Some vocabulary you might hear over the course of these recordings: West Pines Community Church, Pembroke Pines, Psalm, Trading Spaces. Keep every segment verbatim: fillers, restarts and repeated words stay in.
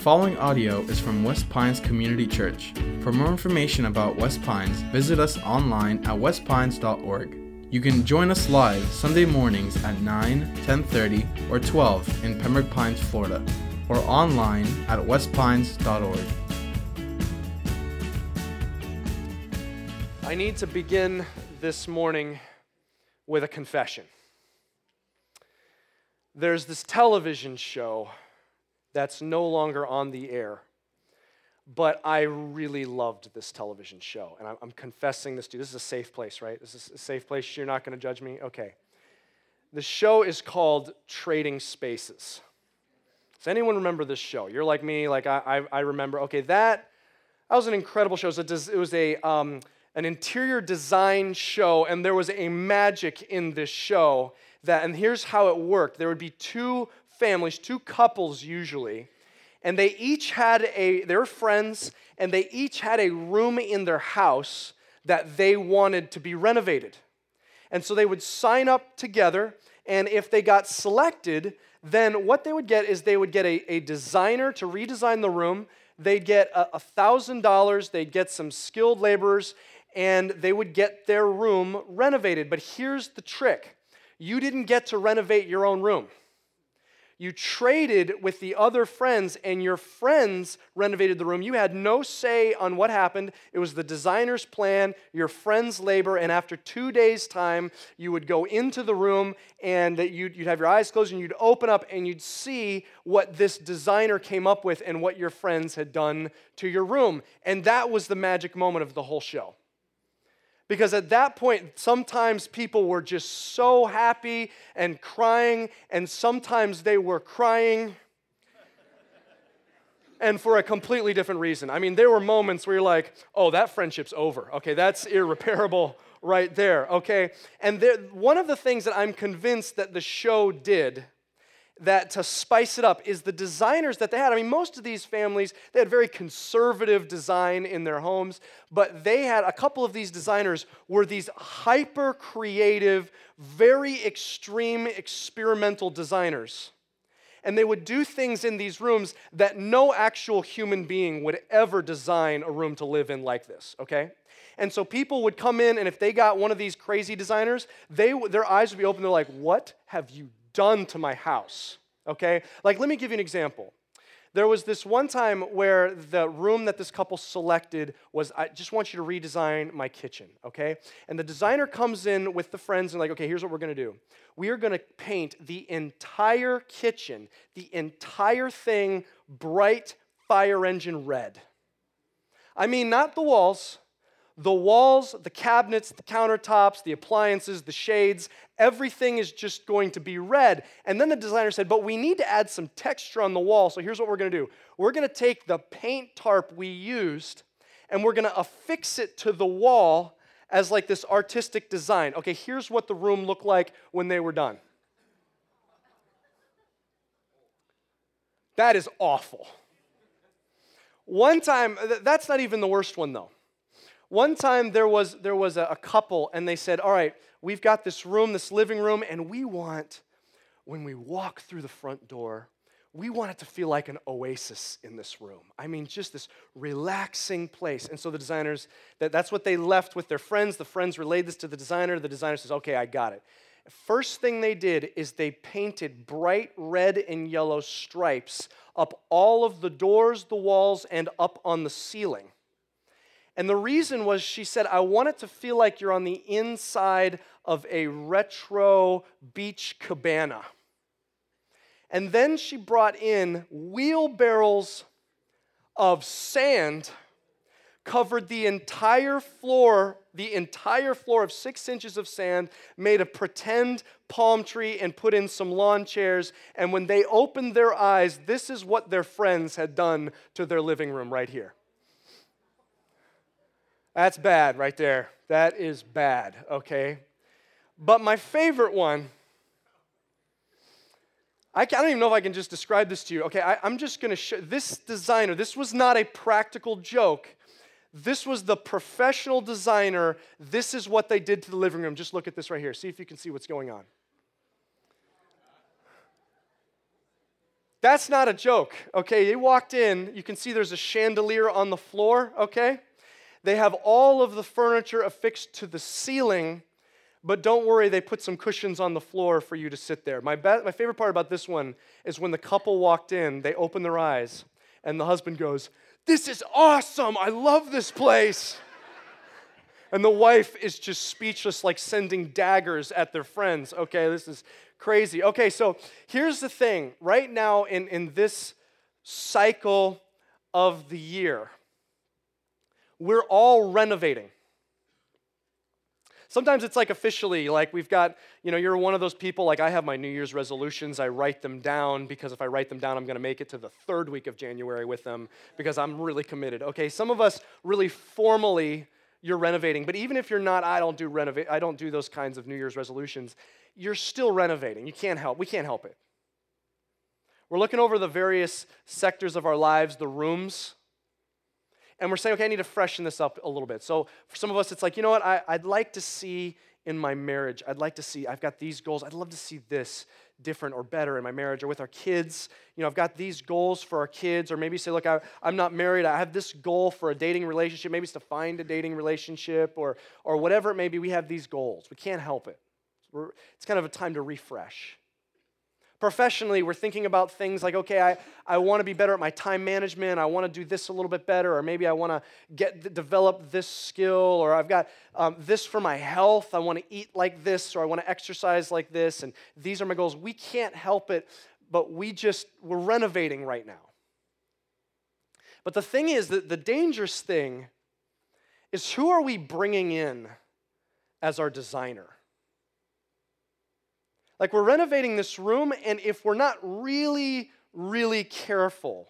following audio is from West Pines Community Church. For more information about West Pines, visit us online at west pines dot org. You can join us live Sunday mornings at nine, ten thirty, or twelve in Pembroke Pines, Florida, or online at west pines dot org. I need to begin this morning with a confession. There's this television show that's no longer on the air, but I really loved this television show, and I'm, I'm confessing this to you. This is a safe place, right? This is a safe place. You're not going to judge me? Okay. The show is called Trading Spaces. Does anyone remember this show? You're like me, like I, I, I remember. Okay, that that was an incredible show. So it was a um, an interior design show, and there was a magic in this show. That, and here's how it worked. There would be two families, two couples usually, and they each had a, they were friends, and they each had a room in their house that they wanted to be renovated. And so they would sign up together, and if they got selected, then what they would get is they would get a, a designer to redesign the room, they'd get a, a thousand dollars, they'd get some skilled laborers, and they would get their room renovated. But here's the trick. You didn't get to renovate your own room. You traded with the other friends, and your friends renovated the room. You had no say on what happened. It was the designer's plan, your friend's labor, and after two days' time, you would go into the room, and you'd, you'd have your eyes closed, and you'd open up, and you'd see what this designer came up with and what your friends had done to your room. And that was the magic moment of the whole show. Because at that point, sometimes people were just so happy and crying, and sometimes they were crying, and for a completely different reason. I mean, there were moments where you're like, oh, that friendship's over. Okay, that's irreparable right there, okay? And there, one of the things that I'm convinced that the show did that to spice it up is the designers that they had. I mean, most of these families, they had very conservative design in their homes, but they had, a couple of these designers were these hyper-creative, very extreme, experimental designers. And they would do things in these rooms that no actual human being would ever design a room to live in like this, okay? And so people would come in, and if they got one of these crazy designers, they their eyes would be open. They're like, what have you done? done to my house, okay? Like, let me give you an example. There was this one time where the room that this couple selected was, I just want you to redesign my kitchen, okay? And the designer comes in with the friends and like, okay, here's what we're going to do. We are going to paint the entire kitchen, the entire thing, bright fire engine red. I mean, not the walls. The walls, the cabinets, the countertops, the appliances, the shades, everything is just going to be red. And then the designer said, but we need to add some texture on the wall, so here's what we're going to do. We're going to take the paint tarp we used, and we're going to affix it to the wall as like this artistic design. Okay, here's what the room looked like when they were done. That is awful. One time, that's not even the worst one, though. One time there was there was a, a couple, and they said, all right, we've got this room, this living room, and we want, when we walk through the front door, we want it to feel like an oasis in this room. I mean, just this relaxing place. And so the designers, that, that's what they left with their friends. The friends relayed this to the designer. The designer says, okay, I got it. First thing they did is they painted bright red and yellow stripes up all of the doors, the walls, and up on the ceiling. And the reason was, she said, I want it to feel like you're on the inside of a retro beach cabana. And then she brought in wheelbarrows of sand, covered the entire floor, the entire floor of six inches of sand, made a pretend palm tree, and put in some lawn chairs. And when they opened their eyes, this is what their friends had done to their living room right here. That's bad right there. That is bad, okay? But my favorite one, I, I don't even know if I can just describe this to you. Okay, I, I'm just going to show, this designer, this was not a practical joke. This was the professional designer. This is what they did to the living room. Just look at this right here. See if you can see what's going on. That's not a joke, okay? They walked in. You can see there's a chandelier on the floor, okay? They have all of the furniture affixed to the ceiling, but don't worry, they put some cushions on the floor for you to sit there. My be- my favorite part about this one is when the couple walked in, they opened their eyes, and the husband goes, "This is awesome! I love this place!" And the wife is just speechless, like sending daggers at their friends. Okay, this is crazy. Okay, so here's the thing. Right now in, in this cycle of the year, we're all renovating. Sometimes it's like officially, like we've got, you know, you're one of those people, like I have my New Year's resolutions, I write them down because if I write them down, I'm going to make it to the third week of January with them because I'm really committed. Okay, some of us really formally you're renovating, but even if you're not, I don't do renovate. I don't do those kinds of New Year's resolutions. You're still renovating. You can't help. We can't help it. We're looking over the various sectors of our lives, the rooms, and we're saying, okay, I need to freshen this up a little bit. So for some of us, it's like, you know what? I, I'd like to see in my marriage. I'd like to see. I've got these goals. I'd love to see this different or better in my marriage or with our kids. You know, I've got these goals for our kids. Or maybe you say, look, I, I'm not married. I have this goal for a dating relationship. Maybe it's to find a dating relationship or or whatever it may be. We have these goals. We can't help it. We're, it's kind of a time to refresh. Professionally, we're thinking about things like, okay, I, I want to be better at my time management. I want to do this a little bit better. Or maybe I want to get develop this skill. Or I've got um, this for my health. I want to eat like this. Or I want to exercise like this. And these are my goals. We can't help it, but we just, we're renovating right now. But the thing is that the dangerous thing is who are we bringing in as our designer? Like we're renovating this room, and if we're not really, really careful,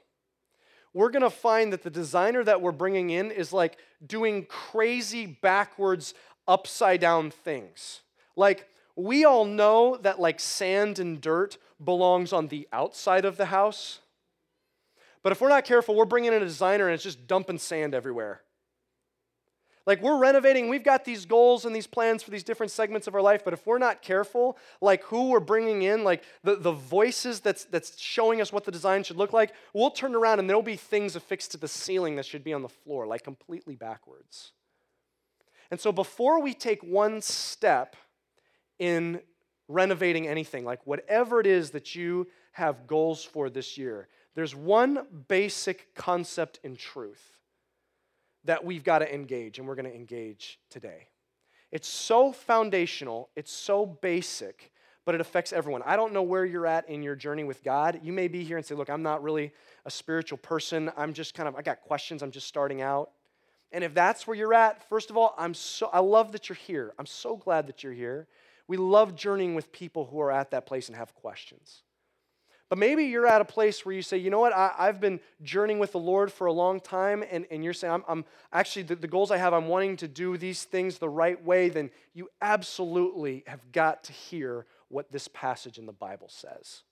we're going to find that the designer that we're bringing in is like doing crazy backwards, upside-down things. Like we all know that like sand and dirt belongs on the outside of the house, but if we're not careful, we're bringing in a designer and it's just dumping sand everywhere. Like we're renovating, we've got these goals and these plans for these different segments of our life, but if we're not careful, like who we're bringing in, like the, the voices that's that's showing us what the design should look like, we'll turn around and there'll be things affixed to the ceiling that should be on the floor, like completely backwards. And so before we take one step in renovating anything, like whatever it is that you have goals for this year, there's one basic concept in truth that we've got to engage, and we're going to engage today. It's so foundational, it's so basic, but it affects everyone. I don't know where you're at in your journey with God. You may be here and say, look, I'm not really a spiritual person. I'm just kind of, I got questions, I'm just starting out. And if that's where you're at, first of all, I'm so I love that you're here. I'm so glad that you're here. We love journeying with people who are at that place and have questions. But maybe you're at a place where you say, you know what, I, I've been journeying with the Lord for a long time, and, and you're saying, I'm, I'm actually, the, the goals I have, I'm wanting to do these things the right way, then you absolutely have got to hear what this passage in the Bible says.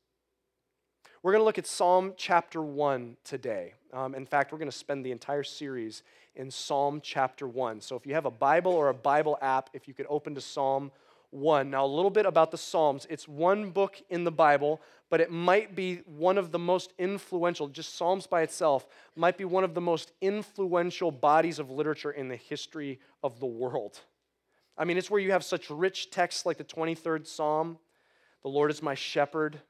We're going to look at Psalm chapter one today. Um, in fact, we're going to spend the entire series in Psalm chapter one. So if you have a Bible or a Bible app, if you could open to Psalm one. Now, a little bit about the Psalms. It's one book in the Bible, but it might be one of the most influential, just Psalms by itself, might be one of the most influential bodies of literature in the history of the world. I mean, it's where you have such rich texts like the twenty-third Psalm, "The Lord is my shepherd."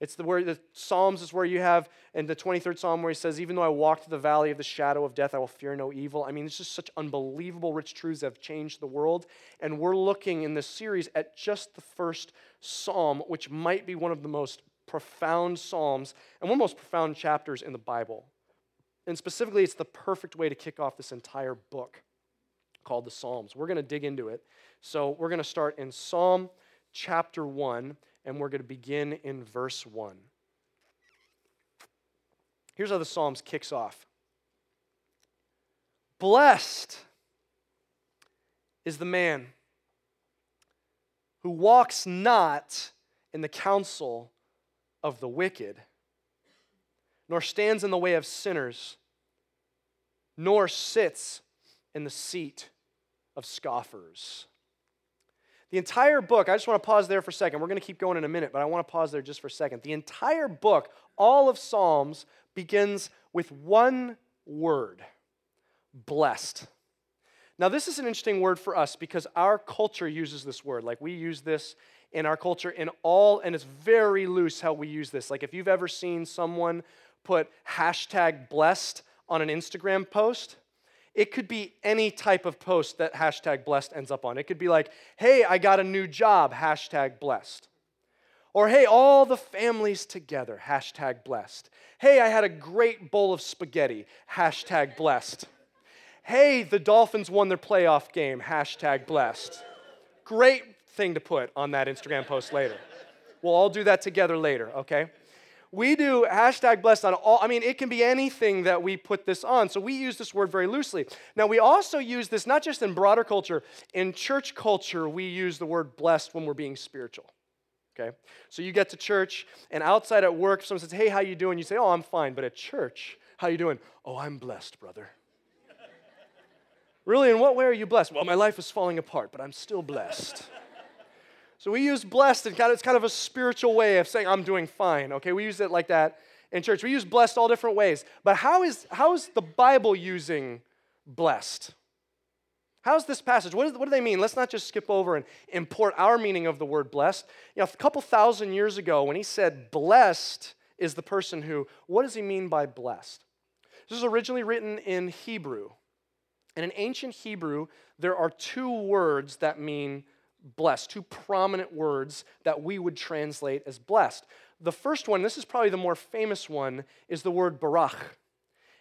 It's the where the Psalms is where you have, and the twenty-third Psalm where he says, "Even though I walk through the valley of the shadow of death, I will fear no evil." I mean, it's just such unbelievable rich truths that have changed the world. And we're looking in this series at just the first Psalm, which might be one of the most profound Psalms and one of the most profound chapters in the Bible. And specifically, it's the perfect way to kick off this entire book called the Psalms. We're going to dig into it. So we're going to start in Psalm chapter one. And we're going to begin in verse one. Here's how the Psalms kicks off. "Blessed is the man who walks not in the counsel of the wicked, nor stands in the way of sinners, nor sits in the seat of scoffers." The entire book, I just want to pause there for a second. We're going to keep going in a minute, but I want to pause there just for a second. The entire book, all of Psalms, begins with one word, blessed. Now, this is an interesting word for us because our culture uses this word. Like, we use this in our culture in all, and it's very loose how we use this. Like, if you've ever seen someone put hashtag blessed on an Instagram post, it could be any type of post that hashtag blessed ends up on. It could be like, hey, I got a new job, hashtag blessed. Or, hey, all the families together, hashtag blessed. Hey, I had a great bowl of spaghetti, hashtag blessed. Hey, the Dolphins won their playoff game, hashtag blessed. Great thing to put on that Instagram post later. We'll all do that together later, okay? We do hashtag blessed on all, I mean, it can be anything that we put this on. So we use this word very loosely. Now, we also use this not just in broader culture, in church culture, we use the word blessed when we're being spiritual, okay? So you get to church, and outside at work, someone says, hey, how you doing? You say, oh, I'm fine. But at church, how you doing? Oh, I'm blessed, brother. Really, in what way are you blessed? Well, my life is falling apart, but I'm still blessed. So we use blessed, and it's kind of a spiritual way of saying, I'm doing fine, okay? We use it like that in church. We use blessed all different ways. But how is how is the Bible using blessed? How's this passage? What, is, what do they mean? Let's not just skip over and import our meaning of the word blessed. You know, a couple thousand years ago, when he said blessed is the person who, what does he mean by blessed? This was originally written in Hebrew. And in ancient Hebrew, there are two words that mean blessed, two prominent words that we would translate as blessed. The first one, this is probably the more famous one, is the word barach.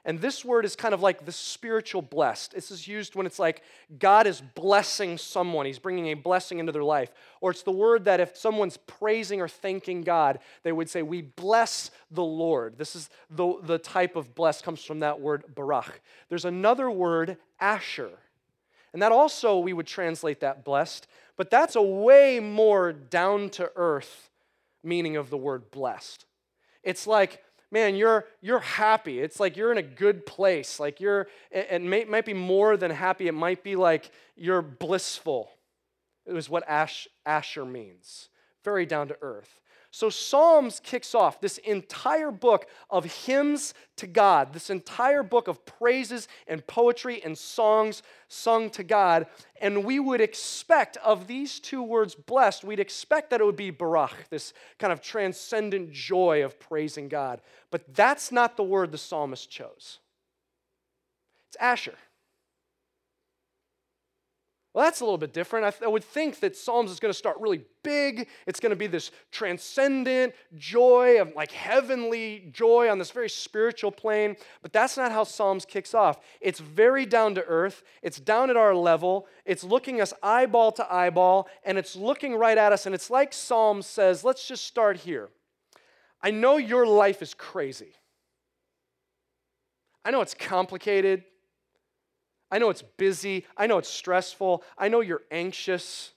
And this word is kind of like the spiritual blessed. This is used when it's like God is blessing someone. He's bringing a blessing into their life. Or it's the word that if someone's praising or thanking God, they would say, we bless the Lord. This is the, the type of blessed comes from that word barach. There's another word, asher. And that also, we would translate that blessed. But that's a way more down-to-earth meaning of the word blessed. It's like, man, you're you're happy. It's like you're in a good place. Like you're, it, it, may, it might be more than happy. It might be like you're blissful. It was what Ash, Asher means. Very down-to-earth. So Psalms kicks off this entire book of hymns to God, this entire book of praises and poetry and songs sung to God, and we would expect of these two words, blessed, we'd expect that it would be barach, this kind of transcendent joy of praising God. But that's not the word the psalmist chose. It's asher. Well, that's a little bit different. I, th- I would think that Psalms is going to start really big. It's going to be this transcendent joy of like heavenly joy on this very spiritual plane. But that's not how Psalms kicks off. It's very down to earth. It's down at our level. It's looking us eyeball to eyeball, and it's looking right at us. And it's like Psalms says, let's just start here. I know your life is crazy. I know it's complicated. I know it's busy. I know it's stressful. I know you're anxious.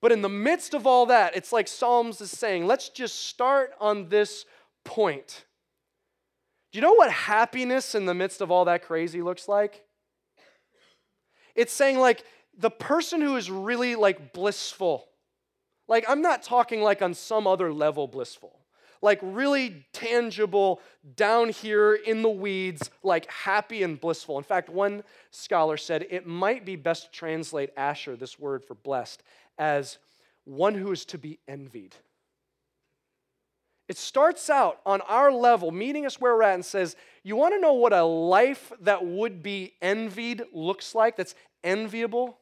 But in the midst of all that, it's like Psalms is saying, let's just start on this point. Do you know what happiness in the midst of all that crazy looks like? It's saying like the person who is really like blissful, like I'm not talking like on some other level blissful. Like really tangible, down here in the weeds, like happy and blissful. In fact, one scholar said it might be best to translate asher, this word for blessed, as one who is to be envied. It starts out on our level, meeting us where we're at, and says, you want to know what a life that would be envied looks like, that's enviable?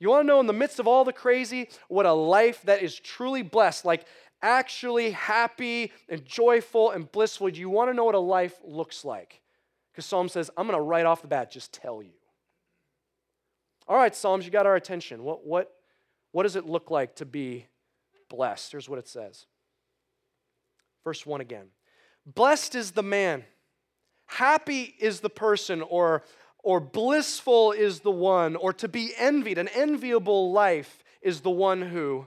You want to know in the midst of all the crazy what a life that is truly blessed, like actually happy and joyful and blissful. You want to know what a life looks like. Because Psalm says, I'm going to right off the bat just tell you. All right, Psalms, you got our attention. What, what, what does it look like to be blessed? Here's what it says. Verse one again. Blessed is the man. Happy is the person, or, or blissful is the one, or to be envied. An enviable life is the one who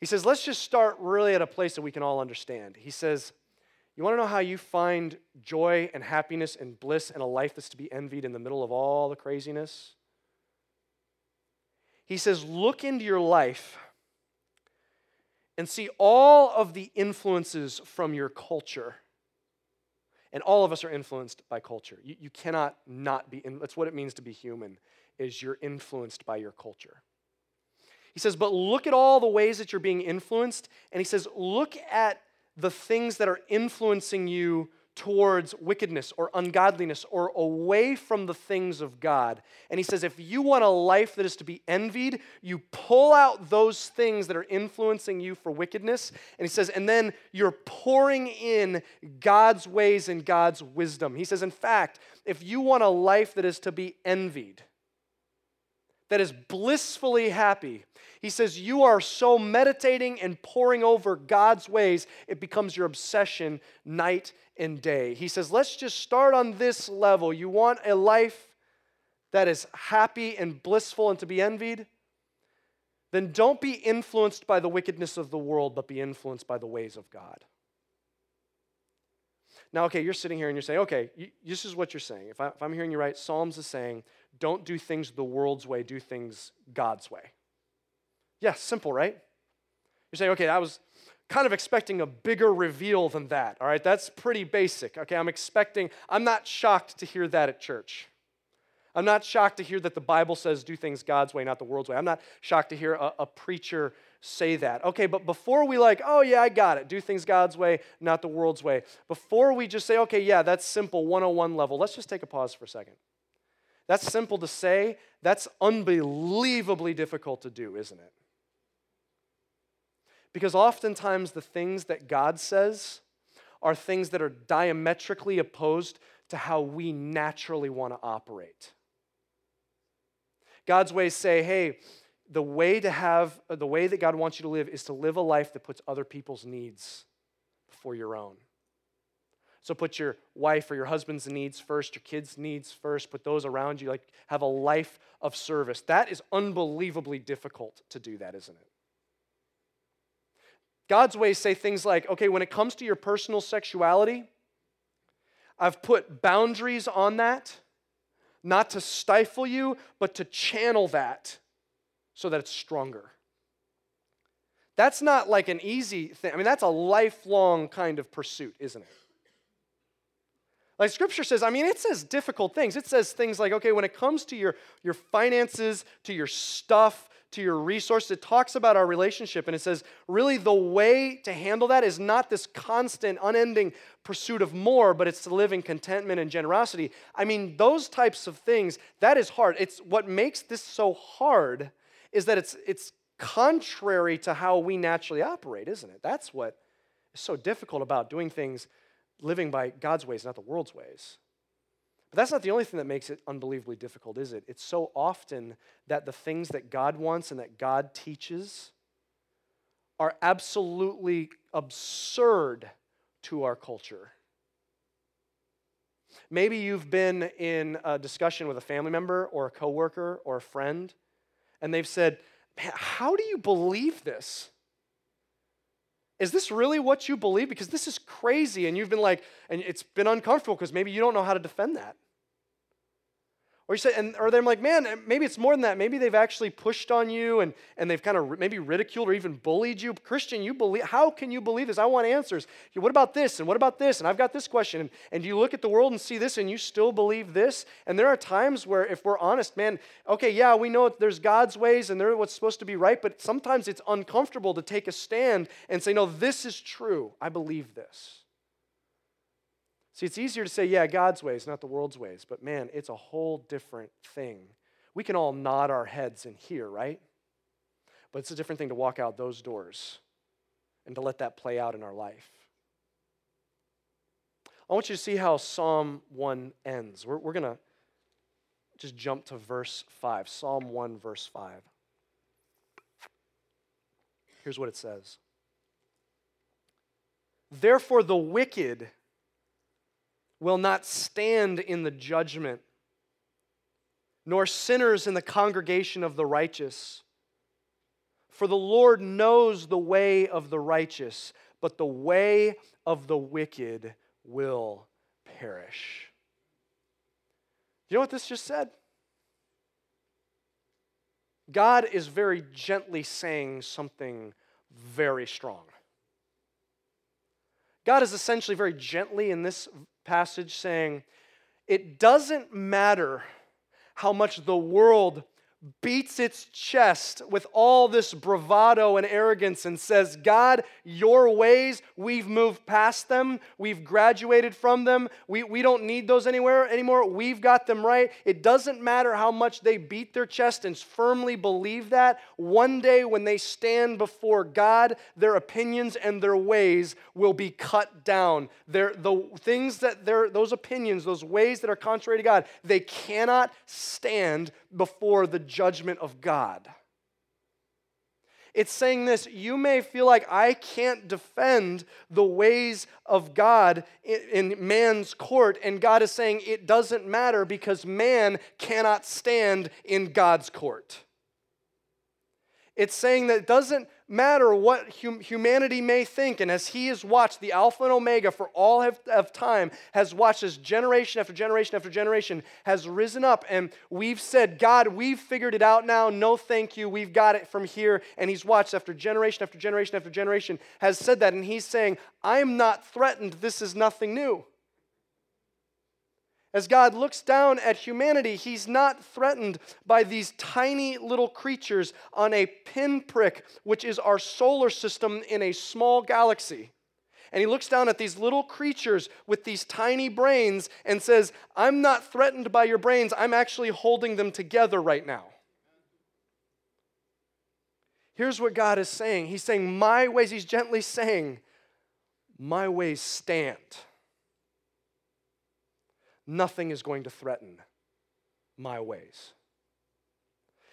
He says, let's just start really at a place that we can all understand. He says, you want to know how you find joy and happiness and bliss and a life that's to be envied in the middle of all the craziness? He says, look into your life and see all of the influences from your culture. And all of us are influenced by culture. You, you cannot not be, in, that's what it means to be human, is you're influenced by your culture. He says, but look at all the ways that you're being influenced. And he says, look at the things that are influencing you towards wickedness or ungodliness or away from the things of God. And he says, if you want a life that is to be envied, you pull out those things that are influencing you for wickedness. And he says, and then you're pouring in God's ways and God's wisdom. He says, in fact, if you want a life that is to be envied, that is blissfully happy, he says, you are so meditating and poring over God's ways, it becomes your obsession night and day. He says, let's just start on this level. You want a life that is happy and blissful and to be envied? Then don't be influenced by the wickedness of the world, but be influenced by the ways of God. Now, okay, you're sitting here and you're saying, okay, you, this is what you're saying. If, I, if I'm hearing you right, Psalms is saying, don't do things the world's way, do things God's way. Yeah, simple, right? You're saying, okay, I was kind of expecting a bigger reveal than that, all right? That's pretty basic. Okay, I'm expecting, I'm not shocked to hear that at church. I'm not shocked to hear that the Bible says do things God's way, not the world's way. I'm not shocked to hear a, a preacher say that. Okay, but before we like, oh yeah, I got it, do things God's way, not the world's way, before we just say, okay, yeah, that's simple, one oh one level, let's just take a pause for a second. That's simple to say. That's unbelievably difficult to do, isn't it? Because oftentimes the things that God says are things that are diametrically opposed to how we naturally want to operate. God's ways say, hey, the way to have, the way that God wants you to live is to live a life that puts other people's needs before your own. So put your wife or your husband's needs first, your kids' needs first, put those around you, like have a life of service. That is unbelievably difficult to do that, isn't it? God's ways say things like, okay, when it comes to your personal sexuality, I've put boundaries on that, not to stifle you, but to channel that so that it's stronger. That's not like an easy thing. I mean, that's a lifelong kind of pursuit, isn't it? Like Scripture says, I mean, it says difficult things. It says things like, okay, when it comes to your, your finances, to your stuff, to your resources, it talks about our relationship, and it says, really the way to handle that is not this constant, unending pursuit of more, but it's to live in contentment and generosity. I mean, those types of things, that is hard. It's what makes this so hard is that it's it's contrary to how we naturally operate, isn't it? That's what is so difficult about doing things living by God's ways, not the world's ways. But that's not the only thing that makes it unbelievably difficult, is it? It's so often that the things that God wants and that God teaches are absolutely absurd to our culture. Maybe you've been in a discussion with a family member or a coworker or a friend, and they've said, man, how do you believe this? Is this really what you believe? Because this is crazy, and you've been like, and it's been uncomfortable because maybe you don't know how to defend that. Or you say, and or they're like, man, maybe it's more than that. Maybe they've actually pushed on you, and, and they've kind of maybe ridiculed or even bullied you. Christian, you believe? How can you believe this? I want answers. What about this, and what about this, and I've got this question, and, and you look at the world and see this, and you still believe this? And there are times where, if we're honest, man, okay, yeah, we know there's God's ways, and they're what's supposed to be right, but sometimes it's uncomfortable to take a stand and say, no, this is true. I believe this. See, it's easier to say, yeah, God's ways, not the world's ways, but man, it's a whole different thing. We can all nod our heads in here, right? But it's a different thing to walk out those doors and to let that play out in our life. I want you to see how Psalm one ends. We're, we're going to just jump to verse five, Psalm one, verse five. Here's what it says. Therefore, the wicked will not stand in the judgment, nor sinners in the congregation of the righteous. For the Lord knows the way of the righteous, but the way of the wicked will perish. You know what this just said? God is very gently saying something very strong. God is essentially very gently in this passage saying, it doesn't matter how much the world beats its chest with all this bravado and arrogance and says, God, your ways, we've moved past them. We've graduated from them. We, we don't need those anywhere anymore. We've got them right. It doesn't matter how much they beat their chest and firmly believe that. One day when they stand before God, their opinions and their ways will be cut down. They're, the things that they're, those opinions, those ways that are contrary to God, they cannot stand before the judgment of God. It's saying this, you may feel like I can't defend the ways of God in, in man's court, and God is saying it doesn't matter because man cannot stand in God's court. It's saying that it doesn't matter what hum- humanity may think, and as he has watched, the Alpha and Omega for all have, of time has watched as generation after generation after generation has risen up, and we've said, God, we've figured it out now, no thank you, we've got it from here, and he's watched after generation after generation after generation has said that, and he's saying, I'm not threatened, this is nothing new. As God looks down at humanity, he's not threatened by these tiny little creatures on a pinprick, which is our solar system in a small galaxy. And he looks down at these little creatures with these tiny brains and says, I'm not threatened by your brains. I'm actually holding them together right now. Here's what God is saying. He's saying, my ways, he's gently saying, my ways stand. Nothing is going to threaten my ways.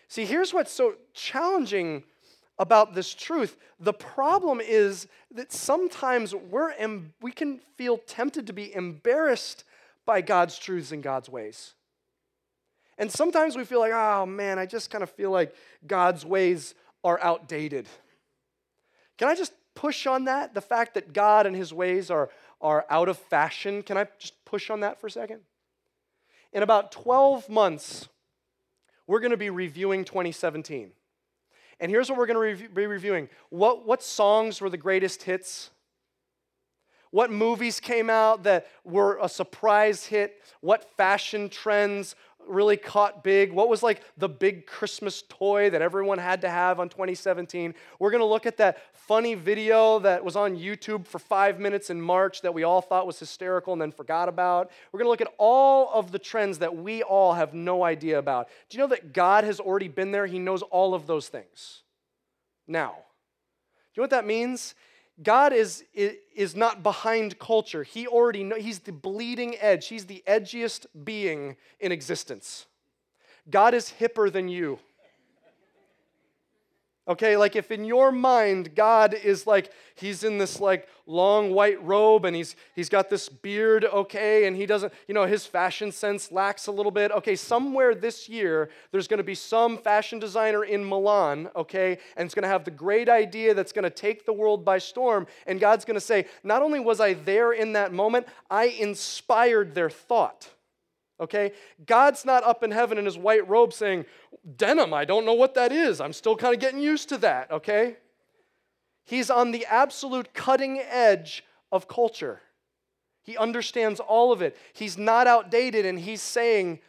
See, here's what's so challenging about this truth. The problem is that sometimes we're em- we can feel tempted to be embarrassed by God's truths and God's ways. And sometimes we feel like, oh man, I just kind of feel like God's ways are outdated. Can I just push on that? The fact that God and his ways are are out of fashion. Can I just push on that for a second? In about twelve months, we're going to be reviewing twenty seventeen. And here's what we're going to re- be reviewing. What, what songs were the greatest hits? What movies came out that were a surprise hit? What fashion trends really caught big? What was like the big Christmas toy that everyone had to have on twenty seventeen? We're going to look at that funny video that was on YouTube for five minutes in March that we all thought was hysterical and then forgot about. We're going to look at all of the trends that we all have no idea about. Do you know that God has already been there? He knows all of those things. Now, do you know what that means? God is, is not behind culture. He already knows. He's the bleeding edge. He's the edgiest being in existence. God is hipper than you. Okay, like if in your mind God is like, he's in this like long white robe and he's he's got this beard, okay, and he doesn't, you know, his fashion sense lacks a little bit. Okay, somewhere this year there's going to be some fashion designer in Milan, okay, and it's going to have the great idea that's going to take the world by storm, and God's going to say, not only was I there in that moment, I inspired their thought. Okay? God's not up in heaven in his white robe saying, denim, I don't know what that is. I'm still kind of getting used to that, okay? He's on the absolute cutting edge of culture. He understands all of it. He's not outdated, and he's saying,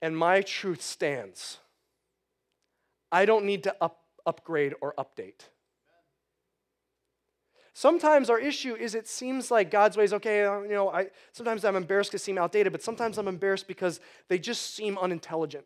and my truth stands. I don't need to up, upgrade or update. Sometimes our issue is it seems like God's ways, okay, you know, I sometimes I'm embarrassed to seem outdated, but sometimes I'm embarrassed because they just seem unintelligent.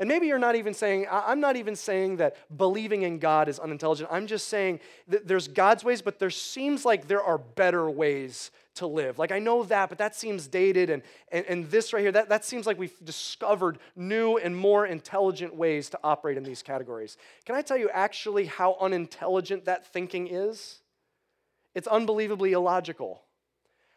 And maybe you're not even saying, I'm not even saying that believing in God is unintelligent. I'm just saying that there's God's ways, but there seems like there are better ways to live. Like, I know that, but that seems dated. And, and, and this right here, that, that seems like we've discovered new and more intelligent ways to operate in these categories. Can I tell you actually how unintelligent that thinking is? It's unbelievably illogical.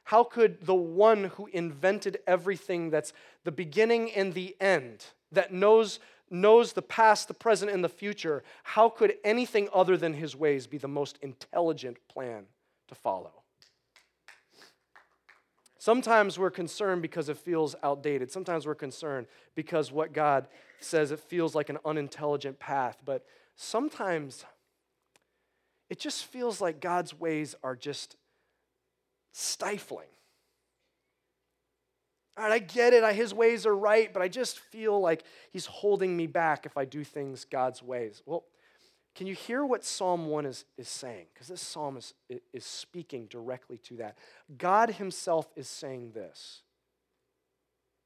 How could the one who invented everything that's the beginning and the end, that knows, knows the past, the present, and the future, how could anything other than his ways be the most intelligent plan to follow? Sometimes we're concerned because it feels outdated. Sometimes we're concerned because what God says, it feels like an unintelligent path. But sometimes it just feels like God's ways are just stifling. All right, I get it, I, his ways are right, but I just feel like he's holding me back if I do things God's ways. Well, can you hear what Psalm one is, is saying? Because this psalm is, is speaking directly to that. God himself is saying this.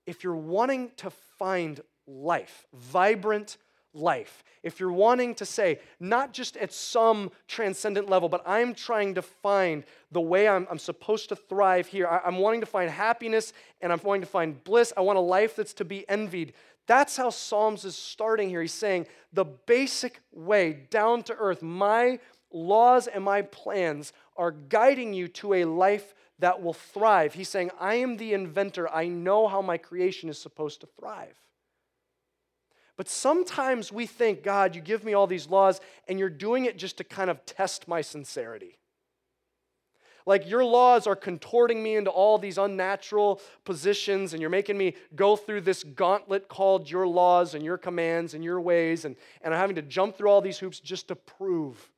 If you're wanting to find life, vibrant life, if you're wanting to say, not just at some transcendent level, but I'm trying to find the way I'm, I'm supposed to thrive here. I, I'm wanting to find happiness, and I'm wanting to find bliss. I want a life that's to be envied. That's how Psalms is starting here. He's saying the basic way down to earth, my laws and my plans are guiding you to a life that will thrive. He's saying, I am the inventor. I know how my creation is supposed to thrive. But sometimes we think, God, you give me all these laws, and you're doing it just to kind of test my sincerity. Like, your laws are contorting me into all these unnatural positions, and you're making me go through this gauntlet called your laws and your commands and your ways, and, and I'm having to jump through all these hoops just to prove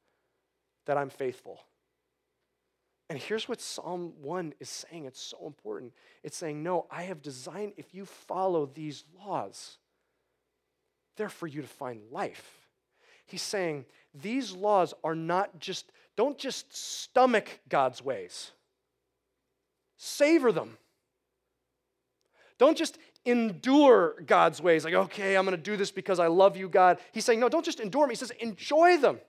that I'm faithful. And here's what Psalm one is saying. It's so important. It's saying, no, I have designed, if you follow these laws, they're for you to find life. He's saying these laws are not just, don't just stomach God's ways. Savor them. Don't just endure God's ways. Like, okay, I'm going to do this because I love you, God. He's saying, no, don't just endure them. He says, enjoy them.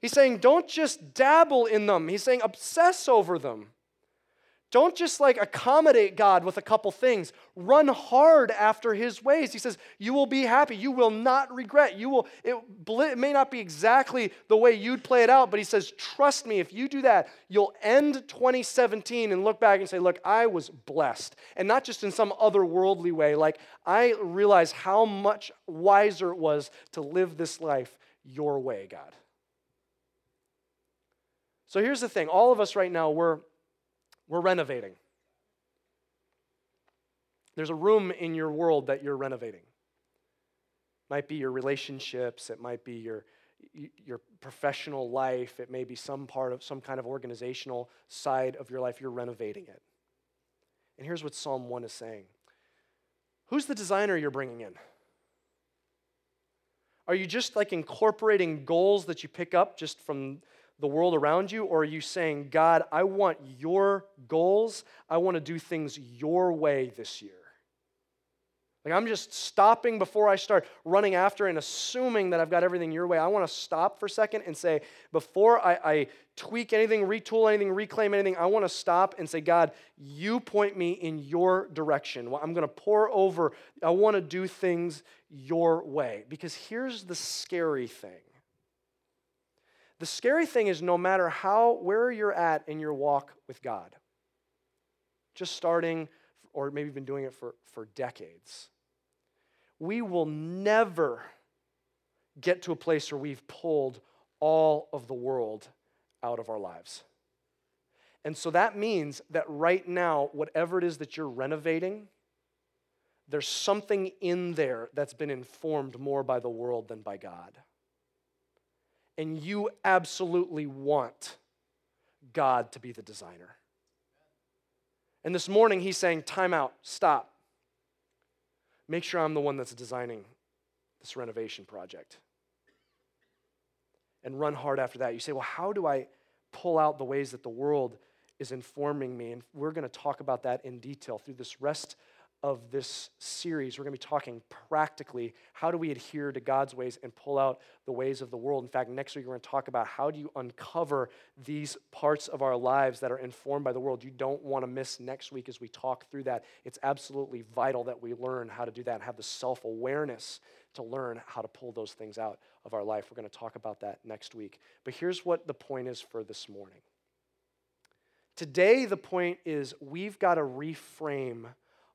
He's saying, don't just dabble in them. He's saying, obsess over them. Don't just like accommodate God with a couple things. Run hard after his ways. He says, you will be happy. You will not regret. You will. It, it may not be exactly the way you'd play it out, but he says, trust me, if you do that, you'll end twenty seventeen and look back and say, look, I was blessed. And not just in some otherworldly way. Like, I realize how much wiser it was to live this life your way, God. So here's the thing. All of us right now, we're We're renovating. There's a room in your world that you're renovating. It might be your relationships. It might be your, your professional life. It may be some part of some kind of organizational side of your life. You're renovating it. And here's what Psalm one is saying. Who's the designer you're bringing in? Are you just like incorporating goals that you pick up just from the world around you, or are you saying, God, I want your goals. I want to do things your way this year. Like, I'm just stopping before I start running after and assuming that I've got everything your way. I want to stop for a second and say, before I, I tweak anything, retool anything, reclaim anything, I want to stop and say, God, you point me in your direction. Well, I'm going to pour over. I want to do things your way. Because here's the scary thing. The scary thing is no matter how, where you're at in your walk with God, just starting or maybe been doing it for, for decades, we will never get to a place where we've pulled all of the world out of our lives. And so that means that right now, whatever it is that you're renovating, there's something in there that's been informed more by the world than by God. And you absolutely want God to be the designer. And this morning he's saying, time out, stop. Make sure I'm the one that's designing this renovation project. And run hard after that. You say, well, how do I pull out the ways that the world is informing me? And we're going to talk about that in detail through this rest of this series, we're going to be talking practically, how do we adhere to God's ways and pull out the ways of the world? In fact, next week we're going to talk about how do you uncover these parts of our lives that are informed by the world. You don't want to miss next week as we talk through that. It's absolutely vital that we learn how to do that and have the self-awareness to learn how to pull those things out of our life. We're going to talk about that next week. But here's what the point is for this morning. Today, the point is we've got to reframe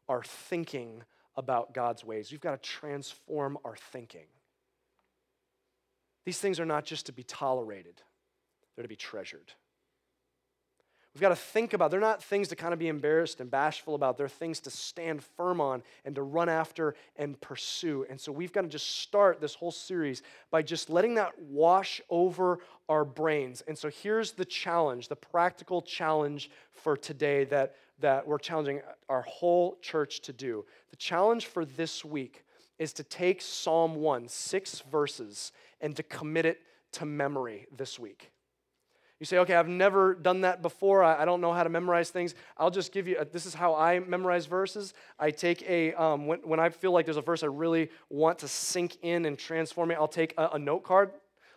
our thinking about God's ways. We've got to transform our thinking. These things are not just to be tolerated, they're to be treasured. We've got to think about, they're not things to kind of be embarrassed and bashful about, they're things to stand firm on and to run after and pursue. And so we've got to just start this whole series by just letting that wash over our brains. And so here's the challenge, the practical challenge for today that that we're challenging our whole church to do. The challenge for this week is to take Psalm one, six verses, and to commit it to memory this week. You say, okay, I've never done that before. I, I don't know how to memorize things. I'll just give you, a, this is how I memorize verses. I take a, um, when, when I feel like there's a verse I really want to sink in and transform it, I'll take a, a note card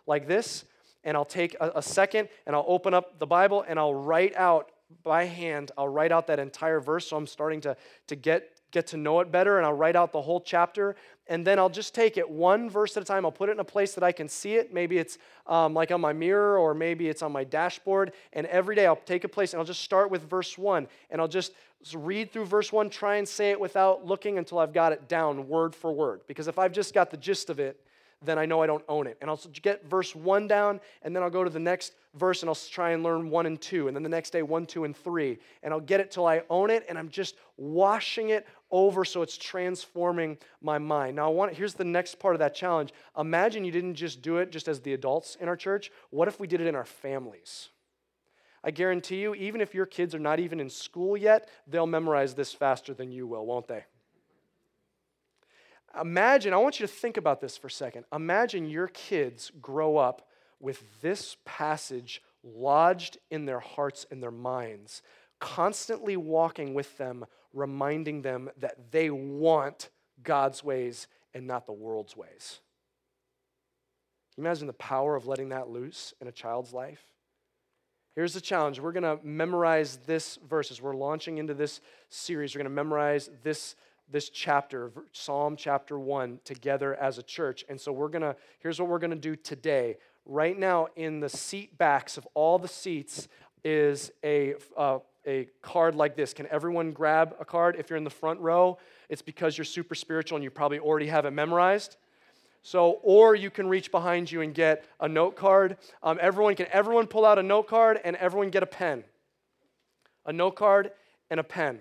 like this, and I'll take a, a second, and I'll open up the Bible, and I'll write out by hand, I'll write out that entire verse, so I'm starting to, to get, get to know it better, and I'll write out the whole chapter, and then I'll just take it one verse at a time. I'll put it in a place that I can see it. Maybe it's um, like on my mirror, or maybe it's on my dashboard, and every day I'll take a place, and I'll just start with verse one, and I'll just read through verse one, try and say it without looking until I've got it down word for word, because if I've just got the gist of it, then I know I don't own it. And I'll get verse one down, and then I'll go to the next verse, and I'll try and learn one and two, and then the next day one, two, and three. And I'll get it till I own it, and I'm just washing it over so it's transforming my mind. Now, I want here's the next part of that challenge. Imagine you didn't just do it just as the adults in our church. What if we did it in our families? I guarantee you, even if your kids are not even in school yet, they'll memorize this faster than you will, won't they? Imagine, I want you to think about this for a second. Imagine your kids grow up with this passage lodged in their hearts and their minds, constantly walking with them, reminding them that they want God's ways and not the world's ways. Can you imagine the power of letting that loose in a child's life? Here's the challenge. We're going to memorize this verse as we're launching into this series. We're going to memorize this this chapter, Psalm chapter one, together as a church. And so we're going to, here's what we're going to do today. Right now in the seat backs of all the seats is a uh, a card like this. Can everyone grab a card? If you're in the front row, it's because you're super spiritual and you probably already have it memorized. So, or you can reach behind you and get a note card. Um, everyone, can everyone pull out a note card and everyone get a pen? A note card and a pen.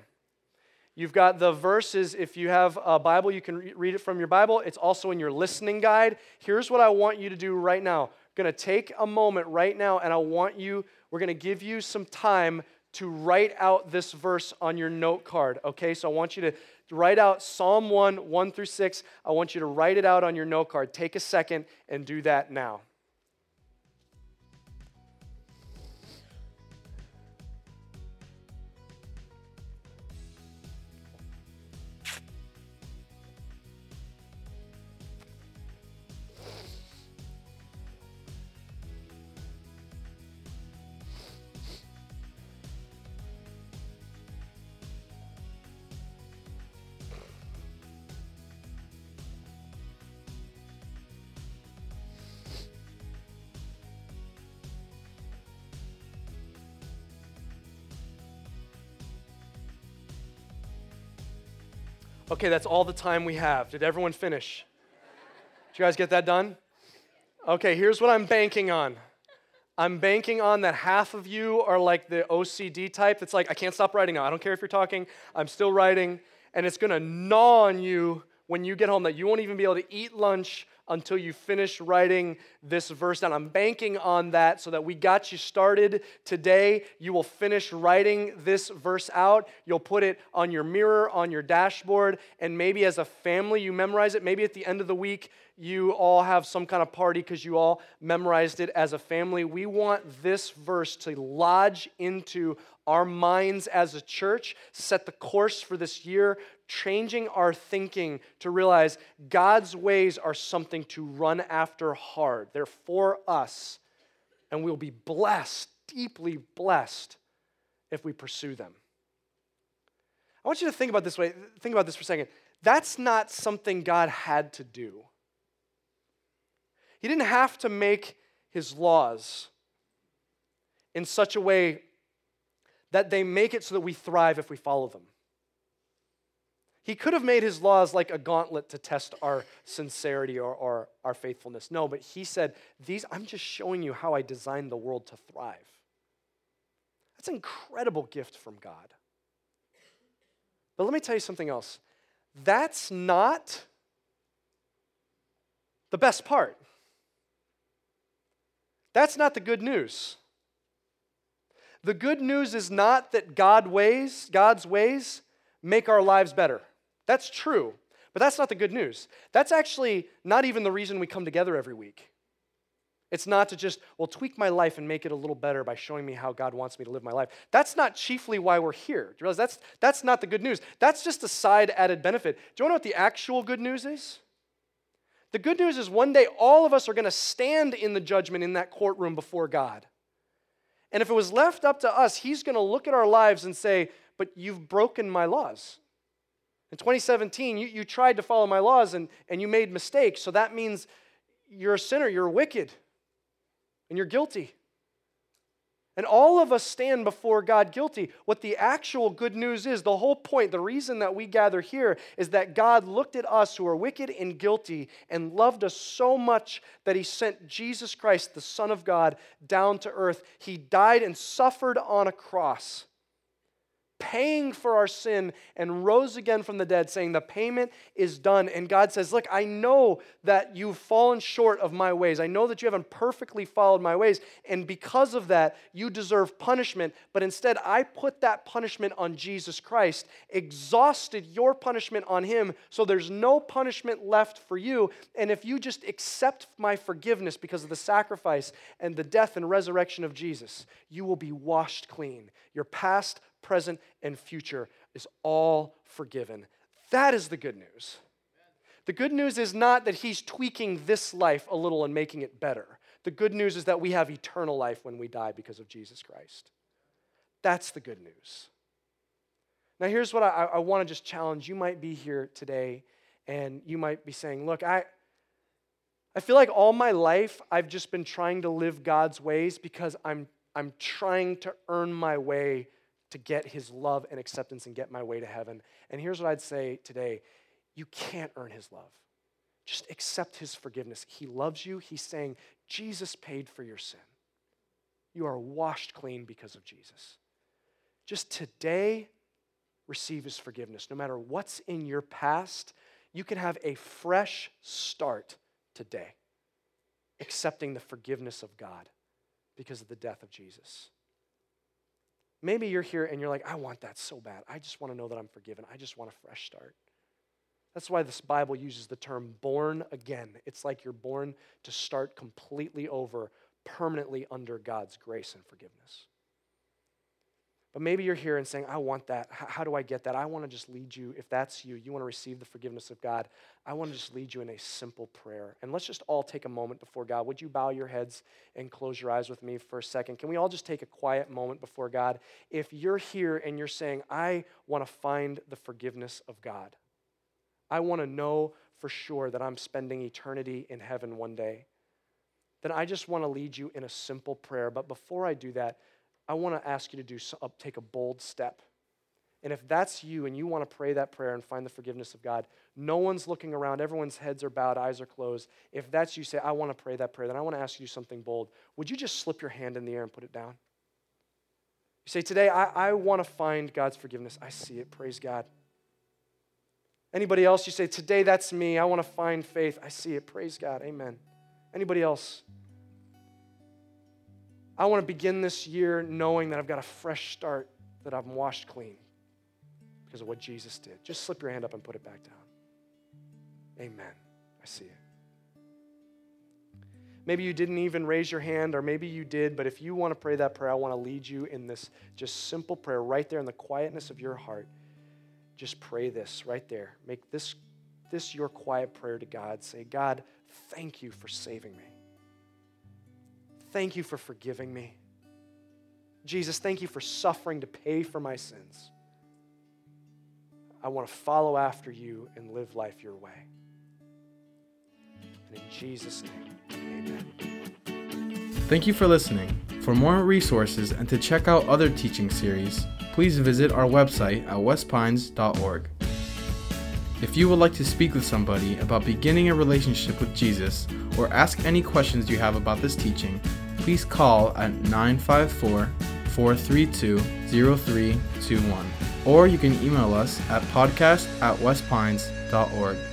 You've got the verses. If you have a Bible, you can re- read it from your Bible. It's also in your listening guide. Here's what I want you to do right now. I'm going to take a moment right now, and I want you, we're going to give you some time to write out this verse on your note card, okay? So I want you to write out Psalm one, one through six. I want you to write it out on your note card. Take a second and do that now. Okay, that's all the time we have. Did everyone finish? Did you guys get that done? Okay, here's what I'm banking on. I'm banking on that half of you are like the O C D type that's like, I can't stop writing now. I don't care if you're talking. I'm still writing. And it's going to gnaw on you when you get home that you won't even be able to eat lunch until you finish writing this verse down. I'm banking on that so that we got you started today. You will finish writing this verse out. You'll put it on your mirror, on your dashboard, and maybe as a family you memorize it. Maybe at the end of the week you all have some kind of party because you all memorized it as a family. We want this verse to lodge into our minds as a church, set the course for this year, changing our thinking to realize God's ways are something to run after hard. They're for us, and we'll be blessed, deeply blessed, if we pursue them. I want you to think about this way. Think about this for a second. That's not something God had to do. He didn't have to make his laws in such a way that they make it so that we thrive if we follow them. He could have made his laws like a gauntlet to test our sincerity or, or our faithfulness. No, but he said, "These, I'm just showing you how I designed the world to thrive." That's an incredible gift from God. But let me tell you something else. That's not the best part. That's not the good news. The good news is not that God ways, God's ways make our lives better. That's true, but that's not the good news. That's actually not even the reason we come together every week. It's not to just, well, tweak my life and make it a little better by showing me how God wants me to live my life. That's not chiefly why we're here. Do you realize that's, that's not the good news? That's just a side added benefit. Do you know what the actual good news is? The good news is one day all of us are going to stand in the judgment in that courtroom before God. And if it was left up to us, he's going to look at our lives and say, but you've broken my laws. In twenty seventeen, you, you tried to follow my laws and, and you made mistakes. So that means you're a sinner, you're wicked, and you're guilty. And all of us stand before God guilty. What the actual good news is, the whole point, the reason that we gather here is that God looked at us who are wicked and guilty and loved us so much that he sent Jesus Christ, the Son of God, down to earth. He died and suffered on a cross, paying for our sin, and rose again from the dead, saying the payment is done. And God says, look, I know that you've fallen short of my ways. I know that you haven't perfectly followed my ways. And because of that, you deserve punishment. But instead, I put that punishment on Jesus Christ, exhausted your punishment on him, so there's no punishment left for you. And if you just accept my forgiveness because of the sacrifice and the death and resurrection of Jesus, you will be washed clean. Your past, present, and future is all forgiven. That is the good news. The good news is not that he's tweaking this life a little and making it better. The good news is that we have eternal life when we die because of Jesus Christ. That's the good news. Now here's what I, I want to just challenge. You might be here today and you might be saying, look, I, I feel like all my life I've just been trying to live God's ways because I'm, I'm trying to earn my way to get his love and acceptance and get my way to heaven. And here's what I'd say today. You can't earn his love. Just accept his forgiveness. He loves you. He's saying, Jesus paid for your sin. You are washed clean because of Jesus. Just today, receive his forgiveness. No matter what's in your past, you can have a fresh start today, accepting the forgiveness of God because of the death of Jesus. Maybe you're here and you're like, I want that so bad. I just want to know that I'm forgiven. I just want a fresh start. That's why this Bible uses the term born again. It's like you're born to start completely over, permanently under God's grace and forgiveness. But maybe you're here and saying, I want that. How do I get that? I want to just lead you. If that's you, you want to receive the forgiveness of God, I want to just lead you in a simple prayer. And let's just all take a moment before God. Would you bow your heads and close your eyes with me for a second? Can we all just take a quiet moment before God? If you're here and you're saying, I want to find the forgiveness of God, I want to know for sure that I'm spending eternity in heaven one day, then I just want to lead you in a simple prayer. But before I do that, I want to ask you to do take a bold step. And if that's you and you want to pray that prayer and find the forgiveness of God, no one's looking around, everyone's heads are bowed, eyes are closed. If that's you, say, I want to pray that prayer, then I want to ask you something bold. Would you just slip your hand in the air and put it down? You say, today, I, I want to find God's forgiveness. I see it. Praise God. Anybody else? You say, today, that's me. I want to find faith. I see it. Praise God. Amen. Anybody else? I want to begin this year knowing that I've got a fresh start, that I'm washed clean because of what Jesus did. Just slip your hand up and put it back down. Amen. I see it. Maybe you didn't even raise your hand, or maybe you did, but if you want to pray that prayer, I want to lead you in this just simple prayer right there in the quietness of your heart. Just pray this right there. Make this, this your quiet prayer to God. Say, God, thank you for saving me. Thank you for forgiving me. Jesus, thank you for suffering to pay for my sins. I want to follow after you and live life your way. And in Jesus' name, amen. Thank you for listening. For more resources and to check out other teaching series, please visit our website at west pines dot org. If you would like to speak with somebody about beginning a relationship with Jesus or ask any questions you have about this teaching, please call at nine five four, four three two, zero three two one, or you can email us at podcast at west pines dot org.